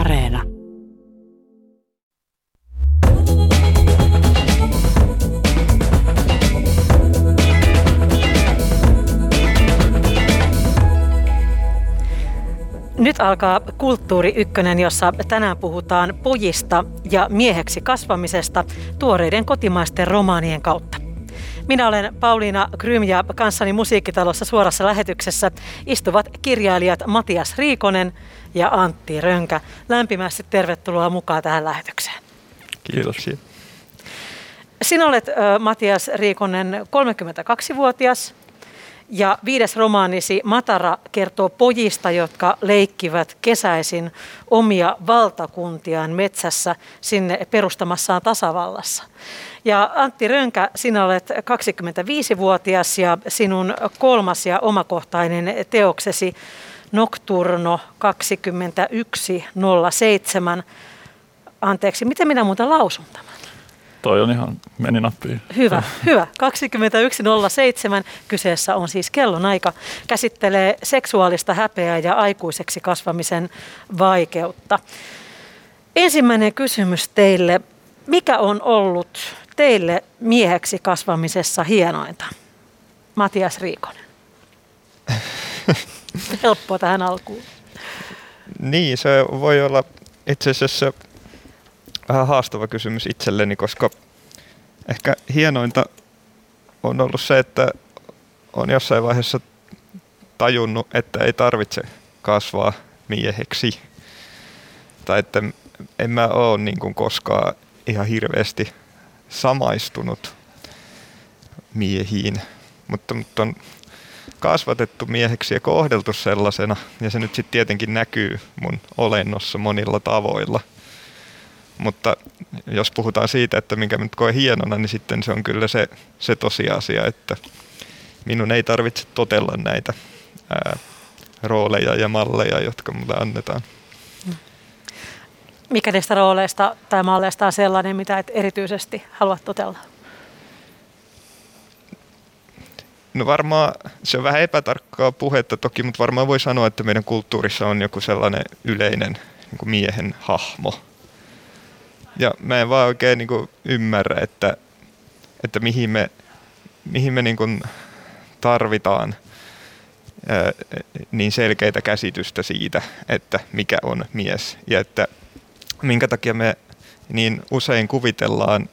Areena. Nyt alkaa Kulttuuri 1, jossa tänään puhutaan pojista ja mieheksi kasvamisesta tuoreiden kotimaisten romaanien kautta. Minä olen Pauliina Grym ja kanssani Musiikkitalossa suorassa lähetyksessä istuvat kirjailijat Matias Riikonen ja Antti Rönkä. Lämpimästi tervetuloa mukaan tähän lähetykseen. Kiitoksia. Sinä olet, Matias Riikonen, 32-vuotias ja viides romaanisi Matara kertoo pojista, jotka leikkivät kesäisin omia valtakuntiaan metsässä sinne perustamassaan tasavallassa. Ja Antti Rönkä, sinä olet 25-vuotias ja sinun kolmas ja omakohtainen teoksesi Nocturno 21:07. Anteeksi, miten minä muuta lausun tämän? Toi on ihan, meni nappiin. Hyvä. 21:07, kyseessä on siis kellonaika, käsittelee seksuaalista häpeää ja aikuiseksi kasvamisen vaikeutta. Ensimmäinen kysymys teille. Mikä on ollut teille mieheksi kasvamisessa hienointa? Matias Riikonen. Helppoa tähän alkuun. Niin, se voi olla itse asiassa vähän haastava kysymys itselleni, koska ehkä hienointa on ollut se, että on jossain vaiheessa tajunnut, että ei tarvitse kasvaa mieheksi. Tai että en mä ole niin kuin koskaan ihan hirveästi samaistunut miehiin, mutta on kasvatettu mieheksi ja kohdeltu sellaisena, ja se nyt sitten tietenkin näkyy mun olennossa monilla tavoilla. Mutta jos puhutaan siitä, että minkä mä nyt koen hienona, niin sitten se on kyllä se tosiasia, että minun ei tarvitse totella näitä rooleja ja malleja, jotka mulle annetaan. Mikä näistä rooleista tai malleista on sellainen, mitä et erityisesti haluat totella? No varmaan, se on vähän epätarkkaa puhetta toki, mutta varmaan voi sanoa, että meidän kulttuurissa on joku sellainen yleinen niin kuin miehen hahmo. Ja mä en vaan oikein niin kuin ymmärrä, että mihin me niin kuin tarvitaan niin selkeitä käsitystä siitä, että mikä on mies ja että minkä takia me niin usein kuvitellaan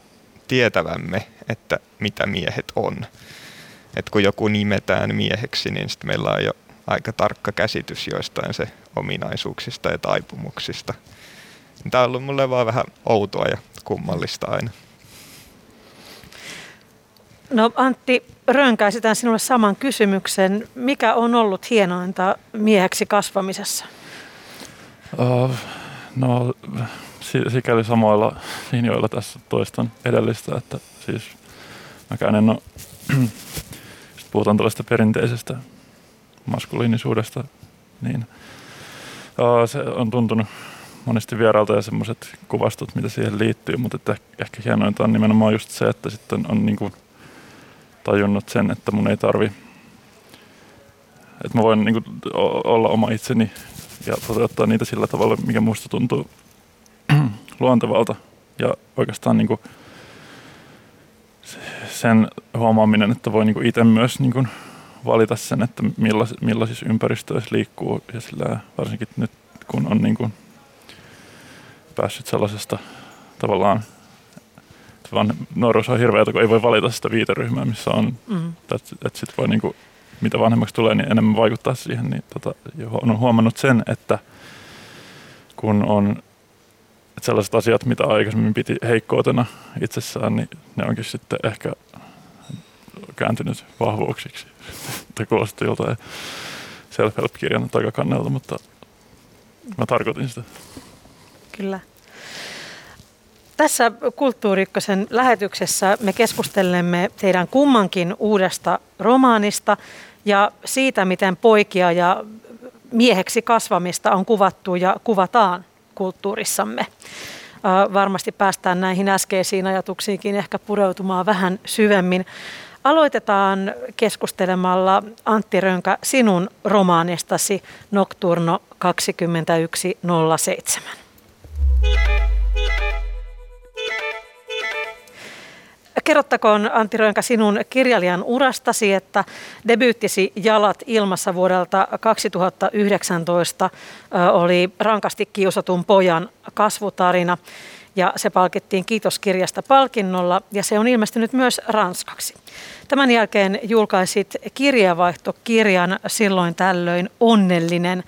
tietävämme, että mitä miehet on. Et kun joku nimetään mieheksi, niin sitten meillä on jo aika tarkka käsitys joistain se ominaisuuksista ja taipumuksista. Tämä on ollut mulle vaan vähän outoa ja kummallista aina. No Antti Rönkä, esitän sinulle saman kysymyksen. Mikä on ollut hienointa mieheksi kasvamisessa? No sikäli samoilla linjoilla tässä toistan edellistä, että siis mäkään en ole, jos puhutaan tällaista perinteisestä maskuliinisuudesta, niin se on tuntunut monesti vieraalta ja semmoiset kuvastot, mitä siihen liittyy, mutta että ehkä hienointa on nimenomaan just se, että sitten on niinku tajunnut sen, että mun ei tarvi, että mä voin niinku olla oma itseni ja toteuttaa niitä sillä tavalla, mikä musta tuntuu luontevalta. Ja oikeastaan niinku sen huomaaminen, että voi niinku itse myös niinku valita sen, että millaisissa ympäristöissä liikkuu. Ja sillä varsinkin nyt, kun on niinku päässyt sellaisesta tavallaan, vaan nuoruus on hirveätä, kun ei voi valita sitä viiteryhmää, missä on. Että sit voi niinku, mitä vanhemmaksi tulee, niin enemmän vaikuttaa siihen. Niin on huomannut sen, että kun on että sellaiset asiat, mitä aikaisemmin piti heikkoutena itsessään, niin ne onkin sitten ehkä kääntynyt vahvuuksiksi. Tämä kuulostaa joltain self-help-kirjan takakannelta, mutta mä tarkoitin sitä. Kyllä. Tässä Kulttuuri 1 lähetyksessä me keskustelemme teidän kummankin uudesta romaanista ja siitä, miten poikia ja mieheksi kasvamista on kuvattu ja kuvataan kulttuurissamme. Varmasti päästään näihin äskeisiin ajatuksiinkin ehkä pureutumaan vähän syvemmin. Aloitetaan keskustelemalla, Antti Rönkä, sinun romaanistasi Nocturno 21:07. kerrottakoon Antti Rönkä sinun kirjailijan urastasi, että debyyttisi Jalat ilmassa vuodelta 2019 oli rankasti kiusatun pojan kasvutarina ja se palkittiin Kiitoskirjasta palkinnolla ja se on ilmestynyt myös ranskaksi. Tämän jälkeen julkaisit kirjeenvaihtokirjan Silloin tällöin onnellinen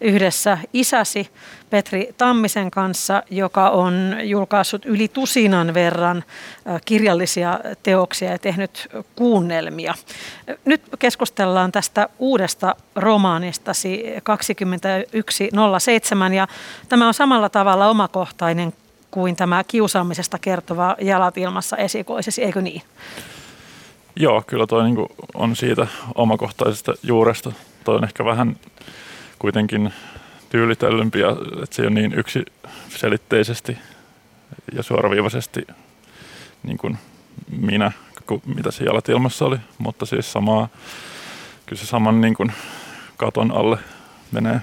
yhdessä isäsi Petri Tammisen kanssa, joka on julkaissut yli 12 verran kirjallisia teoksia ja tehnyt kuunnelmia. Nyt keskustellaan tästä uudesta romaanistasi 2107 ja tämä on samalla tavalla omakohtainen kuin tämä kiusaamisesta kertova Jalat ilmassa esikoisesi, eikö niin? Joo, kyllä toi niinku on siitä omakohtaisesta juuresta. Toi on ehkä vähän kuitenkin tyylitellympi, että se ei ole niin yksiselitteisesti ja suoraviivaisesti niin kuin minä, mitä se Jalat ilmassa oli, mutta siis samaa, kyllä se saman niin kuin katon alle menee.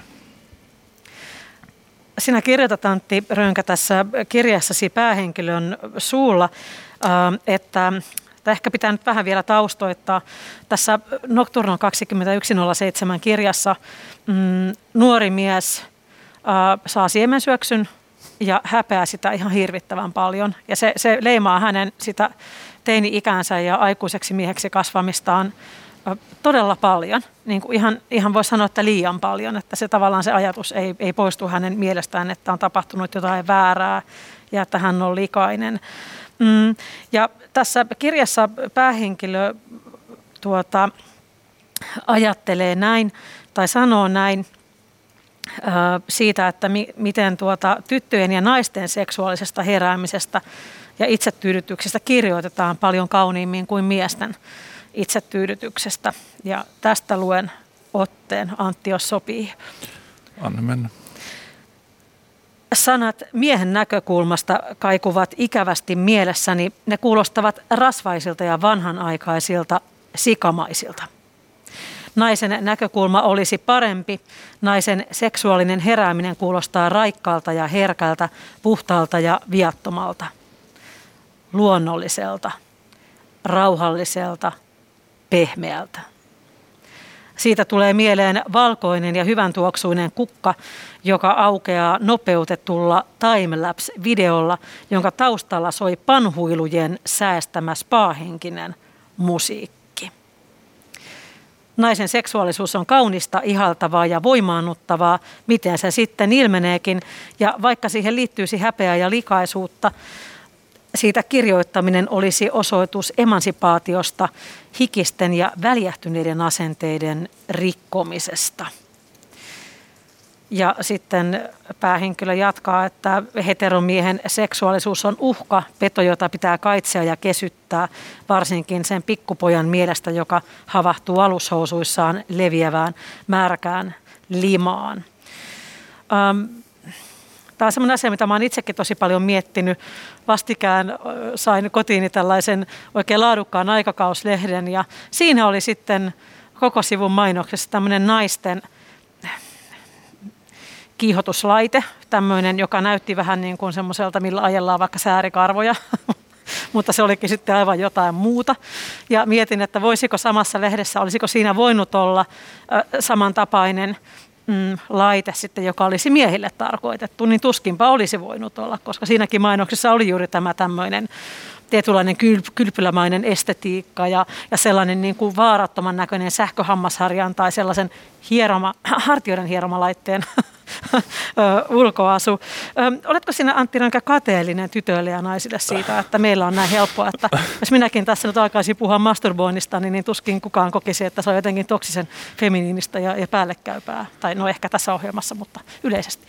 Sinä kirjoitat, Antti Rönkä, tässä kirjassasi päähenkilön suulla, että ehkä pitää nyt vähän vielä taustoittaa. Tässä Nocturno 21:07 kirjassa nuori mies saa siemensyöksyn ja häpeää sitä ihan hirvittävän paljon. Ja se leimaa hänen sitä teini-ikänsä ja aikuiseksi mieheksi kasvamistaan todella paljon. Niin kuin ihan voisi sanoa, että liian paljon. Että se tavallaan se ajatus ei poistu hänen mielestään, että on tapahtunut jotain väärää ja että hän on likainen. Ja tässä kirjassa päähenkilö ajattelee näin tai sanoo näin siitä, että miten tyttöjen ja naisten seksuaalisesta heräämisestä ja itsetyydytyksestä kirjoitetaan paljon kauniimmin kuin miesten itsetyydytyksestä. Ja tästä luen otteen, Antti, jos sopii. Anna mennä. Sanat miehen näkökulmasta kaikuvat ikävästi mielessäni. Ne kuulostavat rasvaisilta ja vanhanaikaisilta, sikamaisilta. Naisen näkökulma olisi parempi. Naisen seksuaalinen herääminen kuulostaa raikkaalta ja herkältä, puhtaalta ja viattomalta. Luonnolliselta, rauhalliselta, pehmeältä. Siitä tulee mieleen valkoinen ja hyväntuoksuinen kukka, joka aukeaa nopeutetulla timelapse-videolla, jonka taustalla soi panhuilujen säästämä spa-henkinen musiikki. Naisen seksuaalisuus on kaunista, ihaltavaa ja voimaannuttavaa, miten se sitten ilmeneekin, ja vaikka siihen liittyisi häpeää ja likaisuutta, siitä kirjoittaminen olisi osoitus emansipaatiosta, hikisten ja väljähtyneiden asenteiden rikkomisesta. Ja sitten päähenkilö jatkaa, että heteromiehen seksuaalisuus on uhka, peto, jota pitää kaitsea ja kesyttää, varsinkin sen pikkupojan mielestä, joka havahtuu alushousuissaan leviävään märkään limaan. Tämä on sellainen asia, mitä olen itsekin tosi paljon miettinyt. Vastikään sain kotiini tällaisen oikein laadukkaan aikakauslehden ja siinä oli sitten koko sivun mainoksessa tämmöinen naisten kiihotuslaite, tämmöinen, joka näytti vähän niin kuin semmoiselta, millä ajellaan vaikka säärikarvoja, mutta se olikin sitten aivan jotain muuta. Ja mietin, että voisiko samassa lehdessä, olisiko siinä voinut olla samantapainen laite sitten, joka olisi miehille tarkoitettu, niin tuskinpa olisi voinut olla, koska siinäkin mainoksessa oli juuri tämä tämmöinen tietynlainen kylpylämäinen estetiikka ja sellainen niin kuin vaarattoman näköinen sähköhammasharjan tai sellaisen hartioiden hieromalaitteen ulkoasu. Oletko sinä, Antti Rönkä, kateellinen tytöille ja naisille siitä, että meillä on näin helppoa, että jos minäkin tässä nyt alkaisin puhua masturboinnista, niin tuskin kukaan kokisi, että se on jotenkin toksisen feminiinistä ja päällekäypää, tai no ehkä tässä ohjelmassa, mutta yleisesti.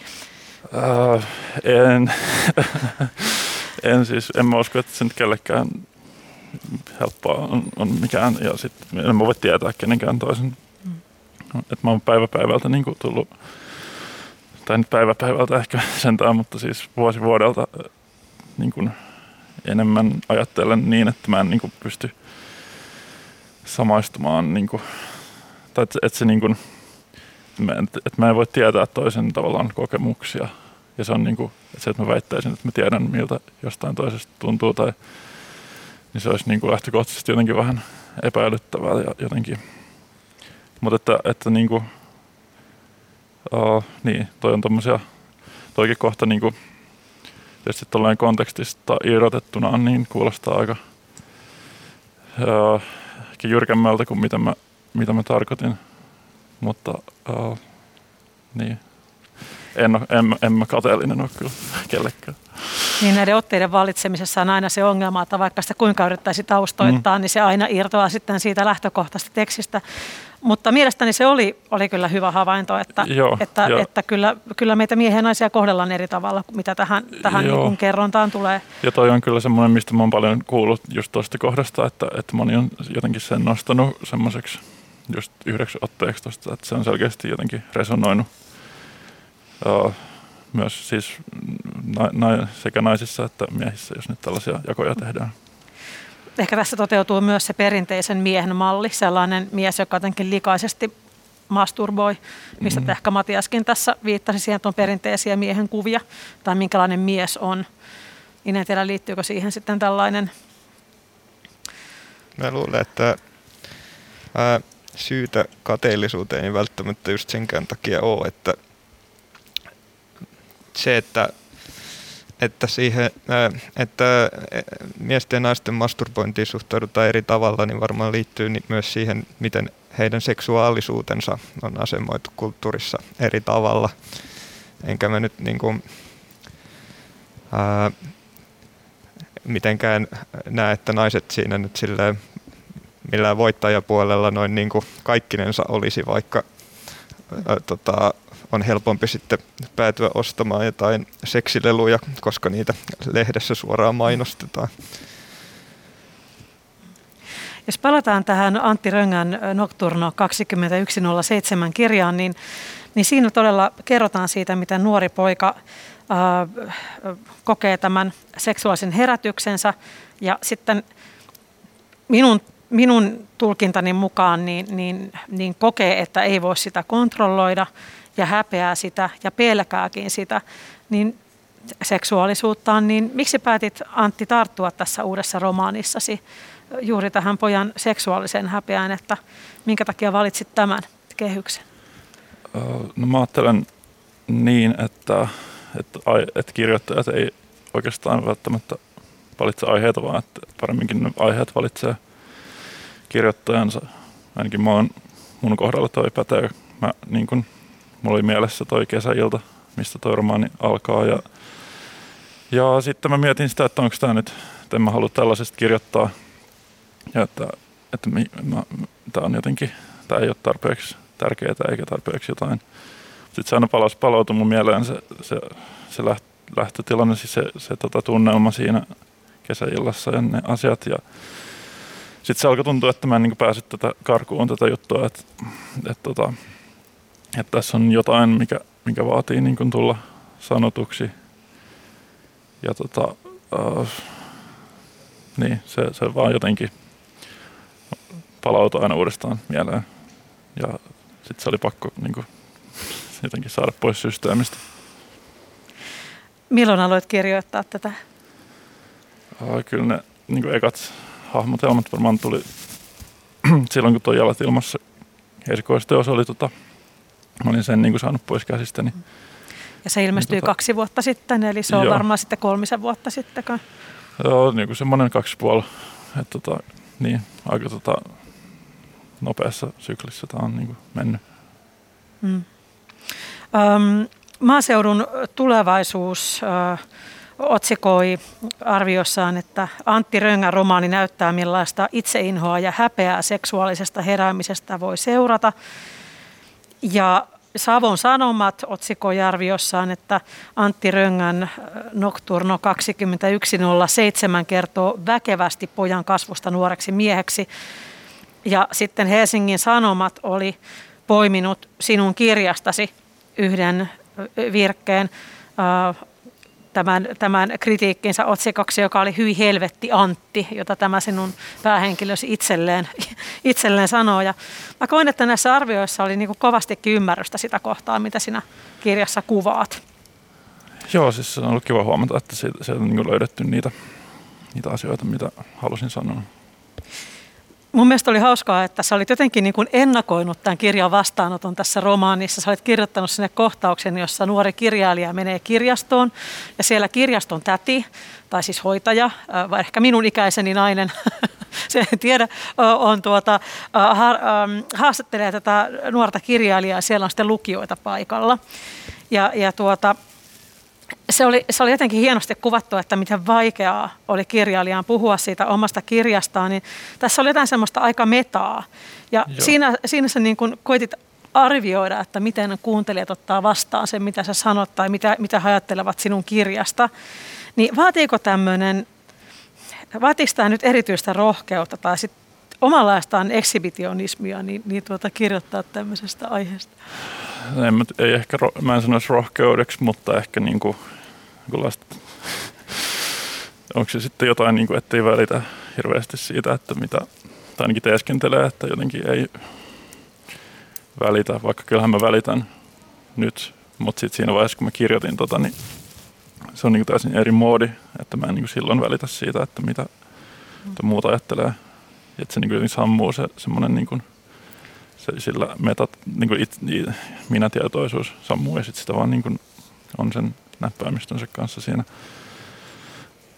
En mä usko, että se nyt kellekään helppoa on mikään, ja sitten en mä voi tietää kenenkään toisen. Että mä oon päivä päivältä niin kuin tullut, tai nyt päivä päivältä ehkä sentään, mutta siis vuosi vuodelta niin kuin enemmän ajattelen niin, että mä en niin kuin pysty samaistumaan, niin kuin, tai että se niin kuin, että mä en voi tietää toisen tavallaan kokemuksia. Ja se on niin kuin, että mä väittäisin, että mä tiedän miltä jostain toisesta tuntuu tai niin se olisi niin kuin lähtökohtaisesti jotenkin vähän epäilyttävää ja jotenkin. Mutta että niin kuin, niin, toi on tommosia, toikin kohta niin kuin, tietysti tuollainen kontekstista irrotettuna niin kuulostaa aika jyrkemmältä kuin mitä mä tarkoitin, mutta niin. En mä kateellinen ole kyllä kellekään. Niin näiden otteiden valitsemisessa on aina se ongelma, että vaikka sitä kuinka yrittäisi taustoittaa, niin se aina irtoaa sitten siitä lähtökohtaisesta tekstistä. Mutta mielestäni se oli kyllä hyvä havainto, että kyllä meitä miehiä ja naisia kohdellaan eri tavalla, mitä tähän niin kuin kerrontaan tulee. Ja toi on kyllä semmoinen, mistä mä oon paljon kuullut just tuosta kohdasta, että moni on jotenkin sen nostanut semmoiseksi just yhdeksi otteeksi tuosta, että se on selkeästi jotenkin resonoinut. Myös siis sekä naisissa että miehissä, jos nyt tällaisia jakoja tehdään. Ehkä tässä toteutuu myös se perinteisen miehen malli, sellainen mies, joka jotenkin likaisesti masturboi, mistä ehkä Matiaskin tässä viittasi siihen, että on perinteisiä miehen kuvia, tai minkälainen mies on. Niin en tiedä, liittyykö siihen sitten tällainen? Mä luulen, että syytä kateellisuuteen ei välttämättä just senkään takia ole, että se, että siihen, että miesten ja naisten masturbointiin suhtaudutaan eri tavalla, niin varmaan liittyy myös siihen, miten heidän seksuaalisuutensa on asemoitu kulttuurissa eri tavalla. Enkä mä nyt niin kuin, mitenkään näe, että naiset siinä nyt silleen millään voittajapuolella noin niin kuin kaikkinensa olisi, vaikka on helpompi sitten päätyä ostamaan jotain seksileluja, koska niitä lehdessä suoraan mainostetaan. Jos palataan tähän Antti Röngän Nocturno 21:07 kirjaan, niin siinä todella kerrotaan siitä, miten nuori poika kokee tämän seksuaalisen herätyksensä. Ja sitten minun tulkintani mukaan niin kokee, että ei voi sitä kontrolloida ja häpeää sitä ja pelkääkin sitä, niin seksuaalisuuttaan, niin miksi päätit, Antti, tarttua tässä uudessa romaanissasi juuri tähän pojan seksuaaliseen häpeään, että minkä takia valitsit tämän kehyksen? No mä ajattelen niin, että kirjoittajat ei oikeastaan välttämättä valitse aiheita, vaan että paremminkin ne aiheet valitsee kirjoittajansa. Ainakin mun kohdalla toi pätee. Mulla oli mielessä toi kesäilta, mistä toi romaani alkaa. Ja sitten mä mietin sitä, että onko tämä nyt, että en mä halua tällaisesta kirjoittaa. Ja että tämä on jotenkin, tämä ei ole tarpeeksi tärkeää eikä tarpeeksi jotain. Sitten se aina palautui mun mieleen se lähtötilanne, siis se tunnelma siinä kesäillassa ja ne asiat. Ja sitten se alkoi tuntua, että mä en niin päässyt karkuun tätä juttua, että tässä on jotain, mikä vaatii niin kuin tulla sanotuksi. Ja niin, se vaan jotenkin palautuu aina uudestaan mieleen. Ja sitten se oli pakko niin kuin, jotenkin saada pois systeemistä. Milloin aloit kirjoittaa tätä? Kyllä ne niin kuin ekat hahmotelmat varmaan tuli silloin, kun tuo Jalat ilmassa -erikoisteos oli mä olin sen niin kuin saanut pois käsistäni. Ja se ilmestyi 2 vuotta sitten, eli se on varmaan sitten 3 vuotta sitten. Joo, niin kuin semmoinen 2,5. Että niin, aika nopeassa syklissä tämä on niin kuin mennyt. Maaseudun tulevaisuus otsikoi arviossaan, että Antti Röngän romaani näyttää, millaista itseinhoa ja häpeää seksuaalisesta heräämisestä voi seurata. Ja Savon Sanomat otsikoi arviossaan, että Antti Röngän Nocturno 21:07 kertoo väkevästi pojan kasvusta nuoreksi mieheksi. Ja sitten Helsingin Sanomat oli poiminut sinun kirjastasi yhden virkkeen tämän kritiikkinsä otsikoksi, joka oli "Hyi helvetti Antti", jota tämä sinun päähenkilösi itselleen sanoo. Ja mä koin, että näissä arvioissa oli niin kuin kovastikin ymmärrystä sitä kohtaa, mitä sinä kirjassa kuvaat. Joo, siis on ollut kiva huomata, että sieltä on niin kuin löydetty niitä niitä asioita, mitä halusin sanoa. Mun mielestä oli hauskaa, että sä olit jotenkin niin kuin ennakoinut tämän kirjan vastaanoton tässä romaanissa. Sä olit kirjoittanut sinne kohtauksen, jossa nuori kirjailija menee kirjastoon ja siellä kirjaston täti, tai siis hoitaja, vai ehkä minun ikäiseni nainen, se en tiedä, on haastattelee tätä nuorta kirjailijaa ja siellä on sitten lukijoita paikalla. Se oli jotenkin hienosti kuvattu, että miten vaikeaa oli kirjailijaan puhua siitä omasta kirjastaan. Niin tässä oli jotain semmoista aika metaa. Ja siinä sä niin kun koitit arvioida, että miten kuuntelijat ottaa vastaan sen, mitä sä sanot tai mitä he ajattelevat sinun kirjasta. Niin vaatiiko tämä nyt erityistä rohkeutta tai sit omanlaistaan eksibitionismia kirjoittaa tämmöisestä aiheesta? Mä en sanoisi rohkeudeksi, mutta ehkä onko se sitten jotain, ettei välitä hirveästi siitä, että mitä, tai ainakin teeskentelee, että jotenkin ei välitä, vaikka kyllähän mä välitän nyt, mutta sitten siinä vaiheessa, kun mä kirjoitin niin se on täysin eri moodi, että mä en silloin välitä siitä, että mitä muuta ajattelee, että se jotenkin sammuu se semmoinen sillä minätietoisuus sammuu ja sitten sitä vaan on sen näppäimistönsä kanssa siinä.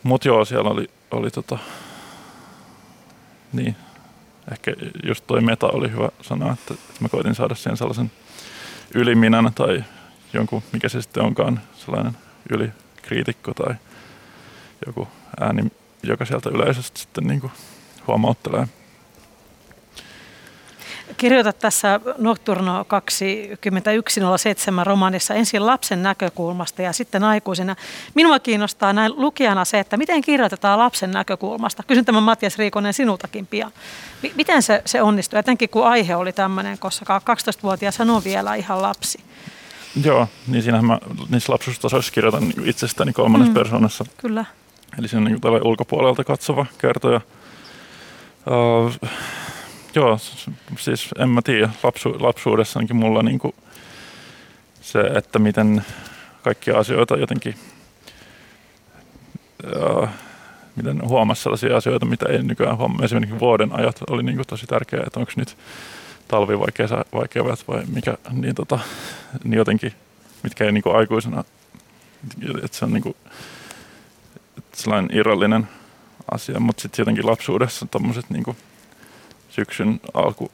Mut joo, siellä oli niin, ehkä just toi meta oli hyvä sana, että mä koitin saada siihen sellaisen yliminän tai jonkun, mikä se sitten onkaan, sellainen ylikriitikko tai joku ääni, joka sieltä yleisöstä sitten huomauttelee. Kirjoitat tässä Nocturno 21:07 romaanissa ensin lapsen näkökulmasta ja sitten aikuisena. Minua kiinnostaa näin lukijana se, että miten kirjoitetaan lapsen näkökulmasta. Kysyn tämän Matias Riikonen sinultakin pian. Miten se onnistui? Jotenkin kun aihe oli tämmöinen, koska 12-vuotias on vielä ihan lapsi. Joo, niin siinähän mä niissä lapsuustasoissa kirjoitan itsestäni kolmannessa persoonassa. Kyllä. Eli siinä on tällainen ulkopuolelta katsova kertoja. Joo, siis en mä tiedä, lapsuudessakin mulla se, että miten kaikkia asioita jotenkin, miten huomasi sellaisia asioita, mitä ei nykyään huomaa. Esimerkiksi vuoden ajat oli tosi tärkeää, että onko nyt talvi vai kesä vai kevät vai mikä, niin jotenkin, mitkä ei aikuisena, että se on sellainen irrallinen asia, mutta sitten jotenkin lapsuudessa tommoset syksyn alku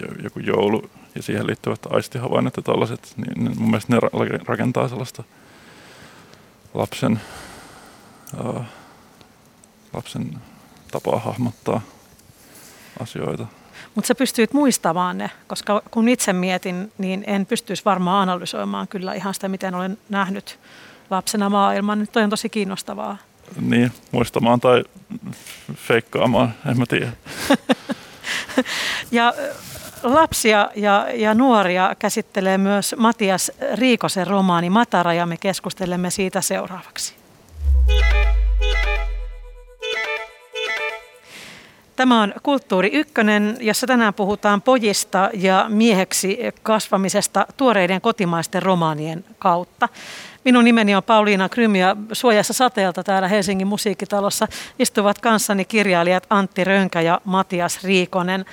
ja joku joulu ja siihen liittyvät aistihavainnot ja tällaiset, niin mun mielestä ne rakentaa sellaista lapsen tapaa hahmottaa asioita. Mutta sä pystyit muistamaan ne, koska kun itse mietin, niin en pystyisi varmaan analysoimaan kyllä ihan sitä, miten olen nähnyt lapsena maailman. Nyt toi on tosi kiinnostavaa. Niin, muistamaan tai feikkaamaan, en mä tiedä. Ja lapsia ja nuoria käsittelee myös Matias Riikosen romaani Matara, ja me keskustelemme siitä seuraavaksi. Tämä on Kulttuuri 1, jossa tänään puhutaan pojista ja mieheksi kasvamisesta tuoreiden kotimaisten romaanien kautta. Minun nimeni on Pauliina Grym ja suojassa sateelta täällä Helsingin Musiikkitalossa istuvat kanssani kirjailijat Antti Rönkä ja Matias Riikonen.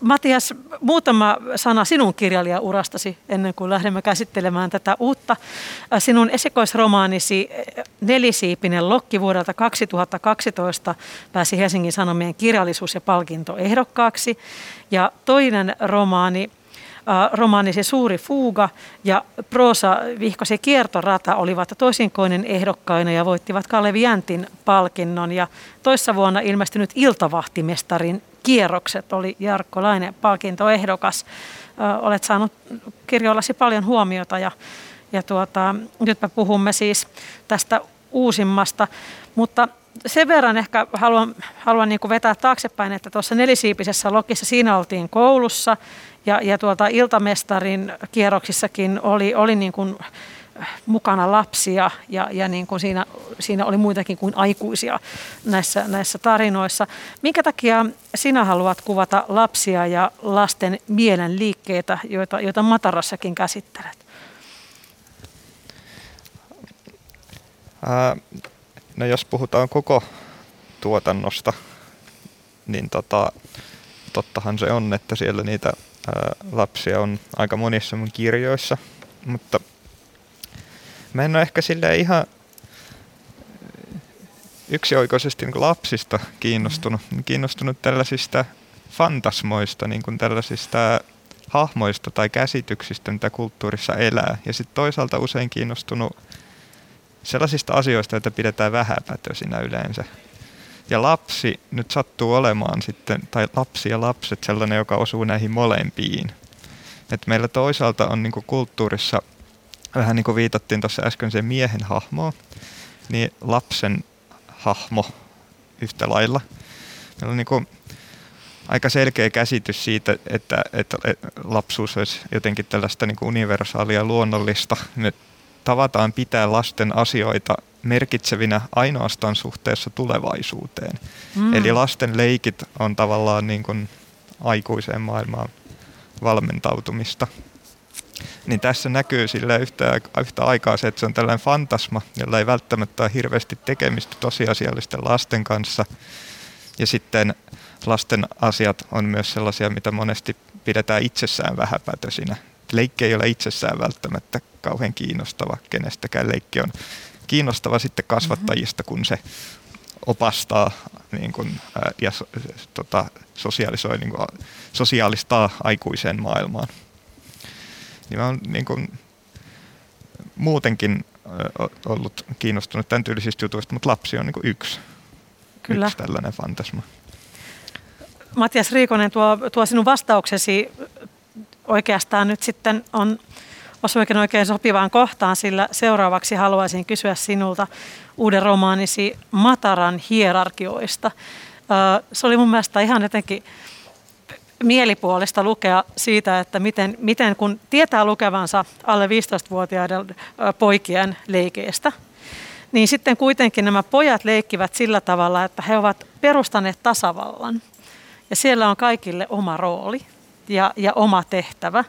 Matias, muutama sana sinun kirjailijaurastasi ennen kuin lähdemme käsittelemään tätä uutta. Sinun esikoisromaanisi Nelisiipinen lokki vuodelta 2012 pääsi Helsingin Sanomien kirjallisuus- ja palkintoehdokkaaksi. Ja toinen romaanisi Suuri fuuga ja proosavihkosi Kiertorata olivat toisinkoinen ehdokkaina ja voittivat Kalevi Jäntin palkinnon. Ja toissa vuonna ilmestynyt Iltavahtimestarin kierrokset oli Jarkko Laine palkintoehdokas. Olet saanut kirjoillasi paljon huomiota ja nyt me puhumme siis tästä uusimmasta, mutta sen verran ehkä haluan niin kuin vetää taaksepäin, että tuossa Nelisiipisessä lokissa siinä oltiin koulussa ja Iltamestarin kierroksissakin oli niin kuin mukana lapsia ja niin kuin siinä oli muitakin kuin aikuisia näissä tarinoissa. Minkä takia sinä haluat kuvata lapsia ja lasten mielen liikkeitä, joita Matarassakin käsittelet? No jos puhutaan koko tuotannosta, niin tottahan se on, että siellä niitä lapsia on aika monissa mun kirjoissa, mutta mä en ole ehkä silleen ihan yksioikoisesti niin lapsista kiinnostunut tällaisista fantasmoista, niin kuin tällaisista hahmoista tai käsityksistä, mitä kulttuurissa elää. Ja sitten toisaalta usein kiinnostunut sellaisista asioista, joita pidetään vähäpätöisinä yleensä. Ja lapsi nyt sattuu olemaan sitten, tai lapsi ja lapset, sellainen, joka osuu näihin molempiin. Et meillä toisaalta on niin kuin kulttuurissa, vähän niin kuin viitattiin tuossa äsken sen miehen hahmoon, niin lapsen hahmo yhtä lailla. Meillä on niin kuin aika selkeä käsitys siitä, että lapsuus olisi jotenkin tällaista niin kuin universaalia luonnollista. Me tavataan pitää lasten asioita merkitsevinä ainoastaan suhteessa tulevaisuuteen. Mm. Eli lasten leikit on tavallaan niin kuin aikuiseen maailmaan valmentautumista. Niin tässä näkyy sillä yhtä aikaa se, että se on tällainen fantasma, jolla ei välttämättä ole hirveästi tekemistä tosiasiallisten lasten kanssa. Ja sitten lasten asiat on myös sellaisia, mitä monesti pidetään itsessään vähäpätösinä. Leikki ei ole itsessään välttämättä kauhean kiinnostava, kenestäkään leikki on kiinnostava sitten kasvattajista, kun se opastaa niin kuin, ja sosiaalisoi, niin kuin, sosiaalistaa aikuiseen maailmaan. Niin mä oon niin kuin muutenkin ollut kiinnostunut tämän tyylisistä jutuista, mutta lapsi on niin kuin yksi tällainen fantasma. Matias Riikonen, tuo sinun vastauksesi oikeastaan nyt sitten on osuikin oikein sopivaan kohtaan, sillä seuraavaksi haluaisin kysyä sinulta uuden romaanisi Mataran hierarkioista. Se oli mun mielestä ihan jotenkin mielipuolista lukea siitä, että miten kun tietää lukevansa alle 15-vuotiaiden poikien leikeistä, niin sitten kuitenkin nämä pojat leikkivät sillä tavalla, että he ovat perustaneet tasavallan. Ja siellä on kaikille oma rooli ja oma tehtävä.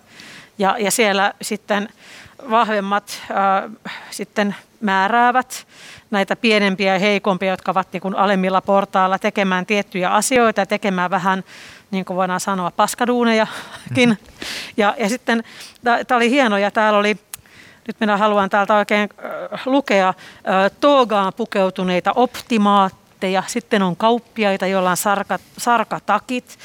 Ja siellä sitten vahvemmat sitten määräävät näitä pienempiä ja heikompia, jotka ovat niin kuin alemmilla portailla tekemään tiettyjä asioita ja tekemään vähän, niin kuin voidaan sanoa, paskaduunejakin. Ja sitten tämä oli hieno ja täällä oli, nyt minä haluan täältä oikein lukea, toogaan pukeutuneita optimaatteja, sitten on kauppiaita, joilla on sarkatakit.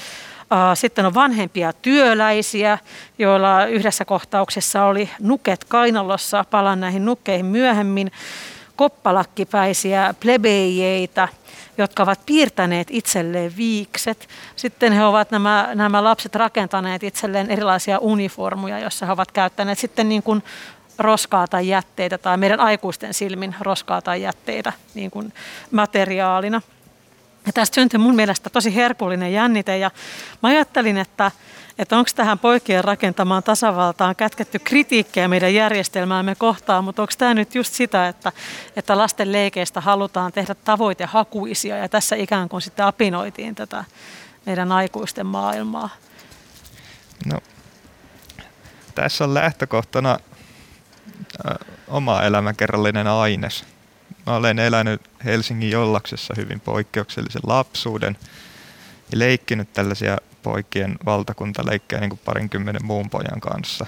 Sitten on vanhempia työläisiä, joilla yhdessä kohtauksessa oli nuket kainalossa, palaan näihin nukkeihin myöhemmin, koppalakkipäisiä plebeijeitä, jotka ovat piirtäneet itselleen viikset. Sitten he ovat nämä lapset rakentaneet itselleen erilaisia uniformuja, joissa he ovat käyttäneet sitten niin kuin roskaa tai jätteitä, tai meidän aikuisten silmin roskaa tai jätteitä niin kuin materiaalina. Ja tästä syntyi mun mielestä tosi herkullinen jännite ja mä ajattelin, että onko tähän poikien rakentamaan tasavaltaan kätketty kritiikkiä meidän järjestelmäämme kohtaan, mutta onko tämä nyt just sitä, että lasten leikeistä halutaan tehdä tavoitehakuisia ja tässä ikään kuin sitten apinoitiin tätä meidän aikuisten maailmaa? No, tässä on lähtökohtana oma elämäkerrallinen aines. Mä olen elänyt Helsingin Jollaksessa hyvin poikkeuksellisen lapsuuden ja leikkinyt tällaisia poikien valtakuntaleikkejä niin kuin parinkymmenen muun pojan kanssa.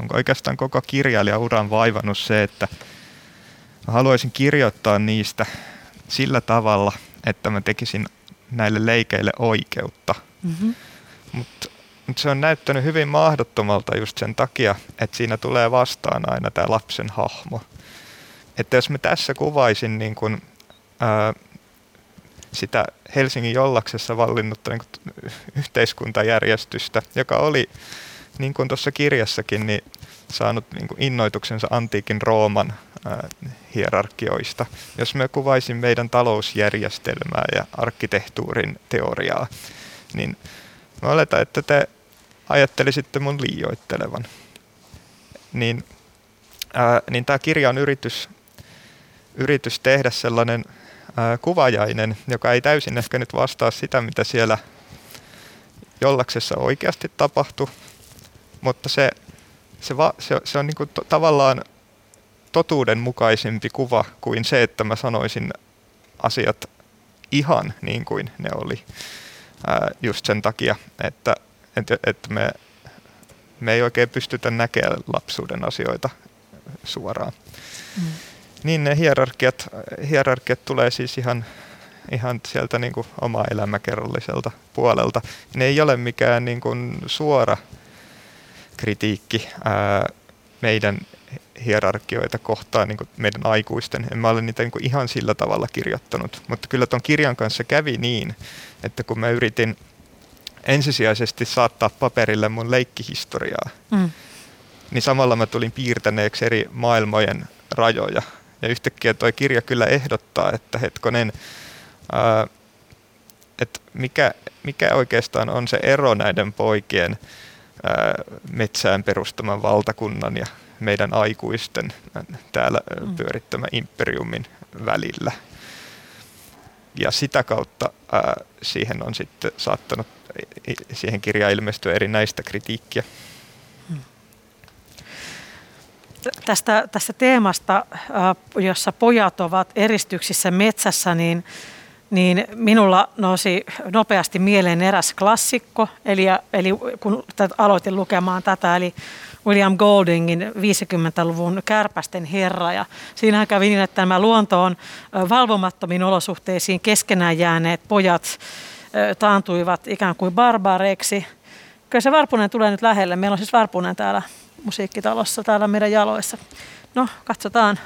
Onko oikeastaan koko kirjailijauran vaivannut se, että mä haluaisin kirjoittaa niistä sillä tavalla, että mä tekisin näille leikeille oikeutta. Mm-hmm. Mutta se on näyttänyt hyvin mahdottomalta just sen takia, että siinä tulee vastaan aina tämä lapsen hahmo. Että jos mä tässä kuvaisin niin kun, sitä Helsingin Jollaksessa vallinnutta niin kun, yhteiskuntajärjestystä, joka oli niin kuin tuossa kirjassakin niin saanut niin kun innoituksensa antiikin Rooman hierarkioista. Jos mä kuvaisin meidän talousjärjestelmää ja arkkitehtuurin teoriaa, niin mä oletan, että te ajattelisitte mun liioittelevan. Niin tämä kirja on yritys tehdä sellainen kuvajainen, joka ei täysin ehkä nyt vastaa sitä, mitä siellä Jollaksessa oikeasti tapahtui, mutta se on niinku tavallaan totuudenmukaisempi kuva kuin se, että mä sanoisin asiat ihan niin kuin ne oli just sen takia, että me ei oikein pystytä näkemään lapsuuden asioita suoraan. Mm. Niin ne hierarkiat tulee siis ihan sieltä niin kuin omaa elämäkerralliselta puolelta. Ne ei ole mikään niin kuin suora kritiikki meidän hierarkioita kohtaan, niin kuin meidän aikuisten. En mä ole niitä niin kuin ihan sillä tavalla kirjoittanut, mutta kyllä ton kirjan kanssa kävi niin, että kun mä yritin ensisijaisesti saattaa paperille mun leikkihistoriaa, niin samalla mä tulin piirtäneeksi eri maailmojen rajoja. Ja yhtäkkiä toi kirja kyllä ehdottaa, että hetkonen, että mikä oikeastaan on se ero näiden poikien metsään perustaman valtakunnan ja meidän aikuisten täällä pyörittämän imperiumin välillä. Ja sitä kautta siihen on sitten saattanut siihen kirjaan ilmestyä erinäistä kritiikkiä. Tästä teemasta, jossa pojat ovat eristyksissä metsässä, niin minulla nousi nopeasti mieleen eräs klassikko, eli kun aloitin lukemaan tätä, eli William Goldingin 50-luvun Kärpästen herra. Ja siinähän kävi niin, että nämä luontoon valvomattomiin olosuhteisiin keskenään jääneet pojat taantuivat ikään kuin barbaareiksi. Kyllä se Varpunen tulee nyt lähelle. Meillä on siis Varpunen täällä Musiikkitalossa, täällä meidän jaloissa. No, katsotaan.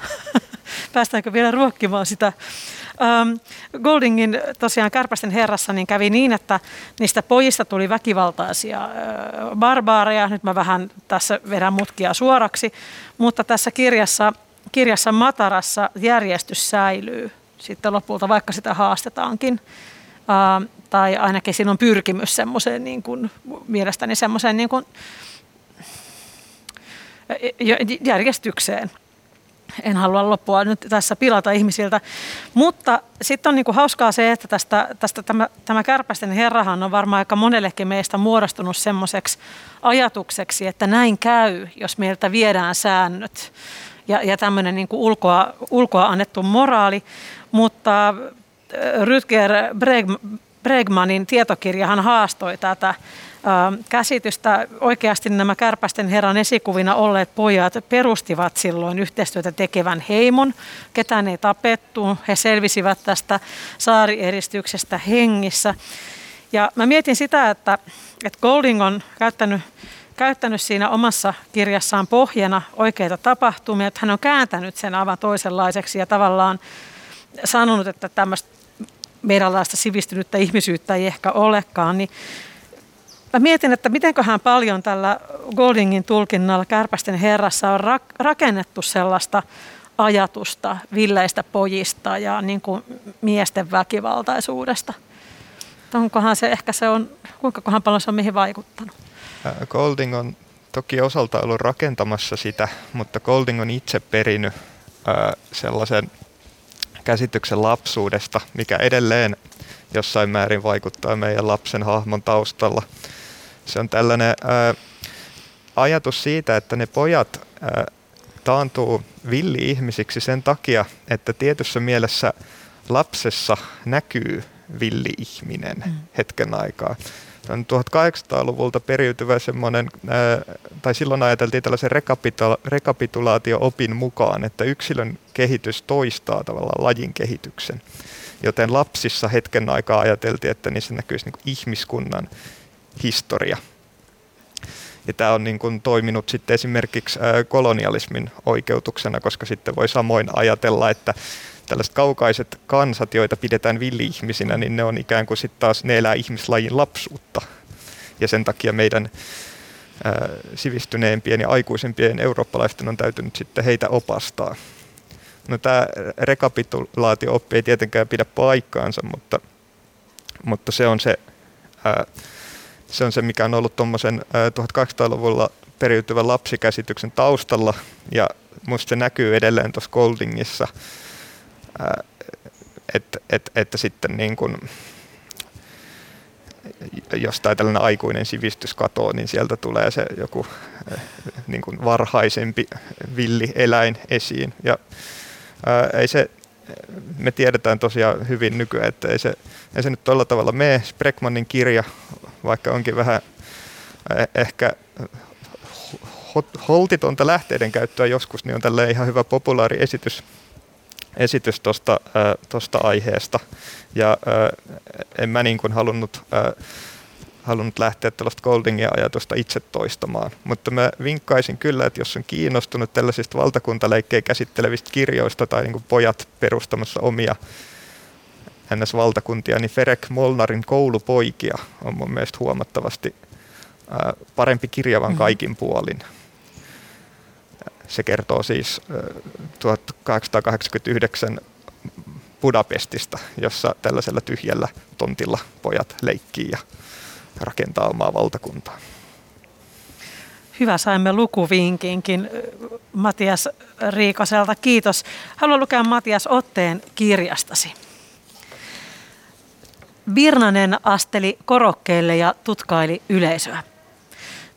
Päästäänkö vielä ruokkimaan sitä. Goldingin tosiaan Kärpästen herrassa niin kävi niin, että niistä pojista tuli väkivaltaisia barbaareja. Nyt mä vähän tässä vedän mutkia suoraksi, mutta tässä kirjassa Matarassa järjestys säilyy sitten lopulta, vaikka sitä haastetaankin. Tai ainakin siinä on pyrkimys semmoiseen, niin kuin, mielestäni semmoiseen niin kuin järjestykseen. En halua loppua nyt tässä pilata ihmisiltä, mutta sitten on niinku hauskaa se, että tämä Kärpästen herrahan on varmaan aika monellekin meistä muodostunut semmoiseksi ajatukseksi, että näin käy, jos meiltä viedään säännöt ja tämmöinen niinku ulkoa annettu moraali, mutta Rutger Bregmanin tietokirjahan haastoi tätä käsitystä. Oikeasti nämä Kärpästen herran esikuvina olleet pojat perustivat silloin yhteistyötä tekevän heimon. Ketään ei tapettu. He selvisivät tästä saarieristyksestä hengissä. Ja mä mietin sitä, että Golding on käyttänyt siinä omassa kirjassaan pohjana oikeita tapahtumia. Että hän on kääntänyt sen aivan toisenlaiseksi ja tavallaan sanonut, että tämmöistä meidänlaista sivistynyttä ihmisyyttä ei ehkä olekaan, niin mä mietin, että mitenköhän paljon tällä Goldingin tulkinnalla Kärpästen herrassa on rakennettu sellaista ajatusta villeistä pojista ja niin kuin miesten väkivaltaisuudesta. Onkohan se ehkä se on, kuinka paljon se on mihin vaikuttanut? Golding on toki osalta ollut rakentamassa sitä, mutta Golding on itse perinyt sellaisen käsityksen lapsuudesta, mikä edelleen jossain määrin vaikuttaa meidän lapsen hahmon taustalla. Se on tällainen ajatus siitä, että ne pojat taantuu villi-ihmisiksi sen takia, että tietyssä mielessä lapsessa näkyy villi-ihminen hetken aikaa. 1800-luvulta periytyvä semmoinen, tai silloin ajateltiin tällaisen rekapitulaatio-opin mukaan, että yksilön kehitys toistaa tavallaan lajin kehityksen. Joten lapsissa hetken aikaa ajateltiin, että niissä näkyisi niin kuin ihmiskunnan historia. Ja tämä on niin kuin toiminut sitten esimerkiksi kolonialismin oikeutuksena, koska sitten voi samoin ajatella, että tällaiset kaukaiset kansat, joita pidetään villi-ihmisinä, niin ne on ikään kuin sitten taas, ne elää ihmislajin lapsuutta. Ja sen takia meidän sivistyneempien ja aikuisempien eurooppalaisten on täytynyt sitten heitä opastaa. No tämä rekapitulaatio-oppi ei tietenkään pidä paikkaansa, mutta se on se, mikä on ollut tuommoisen 1800-luvulla periytyvän lapsikäsityksen taustalla, ja musta se näkyy edelleen tuossa Goldingissa, että sitten niin kun, jos tällainen aikuinen sivistys katoo, niin sieltä tulee se joku niin kun varhaisempi villieläin esiin, ja ei se me tiedetään tosiaan hyvin nykyään, että ei se nyt tolla tavalla mene. Bregmanin kirja, vaikka onkin vähän ehkä holtitonta lähteiden käyttöä joskus, niin on tälleen ihan hyvä populaari esitys tuosta aiheesta. Ja en mä niin kuin halunnut lähteä tällaista Goldingin ajatusta itse toistamaan. Mutta mä vinkkaisin kyllä, että jos on kiinnostunut tällaisista valtakuntaleikkejä käsittelevistä kirjoista tai niin kuin pojat perustamassa omia NS-valtakuntia, niin Ferenc Molnarin Koulupoikia on mun mielestä huomattavasti parempi kirja vaan kaikin puolin. Se kertoo siis 1889 Budapestista, jossa tällaisella tyhjällä tontilla pojat leikkii ja rakentaa omaa valtakuntaa. Hyvä, saimme lukuvinkinkin Matias Riikoselta. Kiitos. Haluan lukea Matias otteen kirjastasi. Virnanen asteli korokkeelle ja tutkaili yleisöä.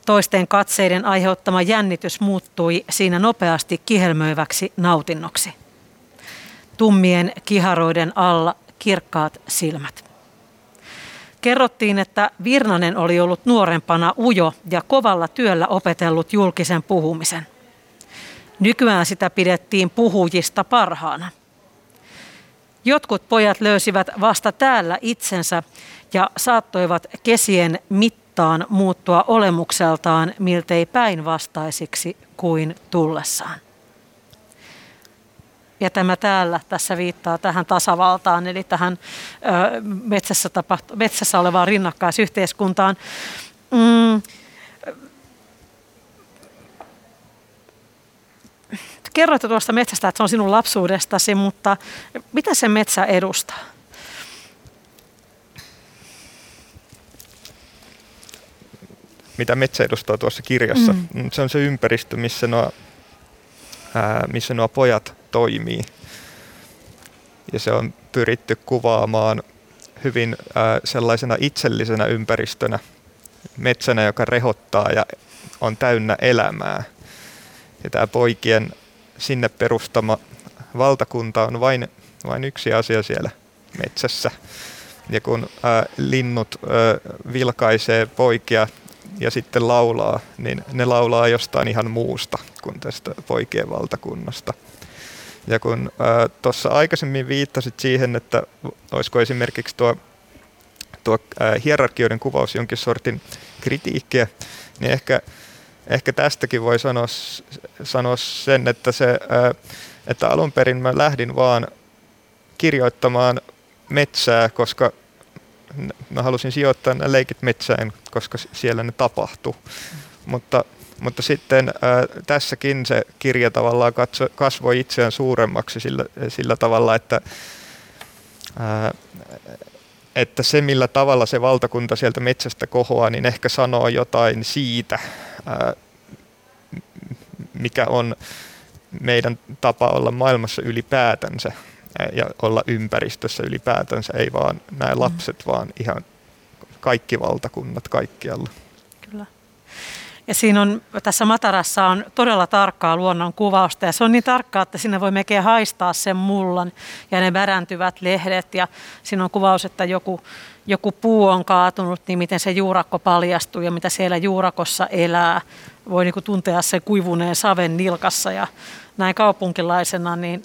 Toisten katseiden aiheuttama jännitys muuttui siinä nopeasti kihelmöiväksi nautinnoksi. Tummien kiharoiden alla kirkkaat silmät. Kerrottiin, että Virnanen oli ollut nuorempana ujo ja kovalla työllä opetellut julkisen puhumisen. Nykyään sitä pidettiin puhujista parhaana. Jotkut pojat löysivät vasta täällä itsensä ja saattoivat kesien mittaan muuttua olemukseltaan miltei päinvastaisiksi kuin tullessaan. Ja tämä täällä tässä viittaa tähän tasavaltaan, eli tähän metsässä olevaan rinnakkaisyhteiskuntaan. Kerroit tuosta metsästä, että se on sinun lapsuudestasi, mutta mitä se metsä edustaa? Mitä metsä edustaa tuossa kirjassa? Se on se ympäristö, missä nuo pojat toimii. Ja se on pyritty kuvaamaan hyvin sellaisena itsellisenä ympäristönä, metsänä, joka rehottaa ja on täynnä elämää. Ja tämä poikien sinne perustama valtakunta on vain yksi asia siellä metsässä. Ja kun linnut vilkaisee poikia ja sitten laulaa, niin ne laulaa jostain ihan muusta kuin tästä poikien valtakunnasta. Ja kun tuossa aikaisemmin viittasit siihen, että olisiko esimerkiksi tuo hierarkioiden kuvaus jonkin sortin kritiikkiä, niin ehkä tästäkin voi sanoa sen, että alun perin mä lähdin vaan kirjoittamaan metsää, koska mä halusin sijoittaa nämä leikit metsään, koska siellä ne tapahtuu. Mutta sitten tässäkin se kirja tavallaan kasvoi itseään suuremmaksi sillä tavalla, että se millä tavalla se valtakunta sieltä metsästä kohoaa, niin ehkä sanoo jotain siitä, mikä on meidän tapa olla maailmassa ylipäätänsä ja olla ympäristössä ylipäätänsä, ei vaan nämä lapset, vaan ihan kaikki valtakunnat kaikkialla. Kyllä. Ja siinä on, tässä Matarassa on todella tarkkaa luonnon kuvausta ja se on niin tarkkaa, että siinä voi melkein haistaa sen mullan ja ne väräntyvät lehdet ja siinä on kuvaus, että joku puu on kaatunut, niin miten se juurakko paljastuu ja mitä siellä juurakossa elää. Voi niin kuin tuntea sen kuivuneen saven nilkassa ja näin kaupunkilaisena, niin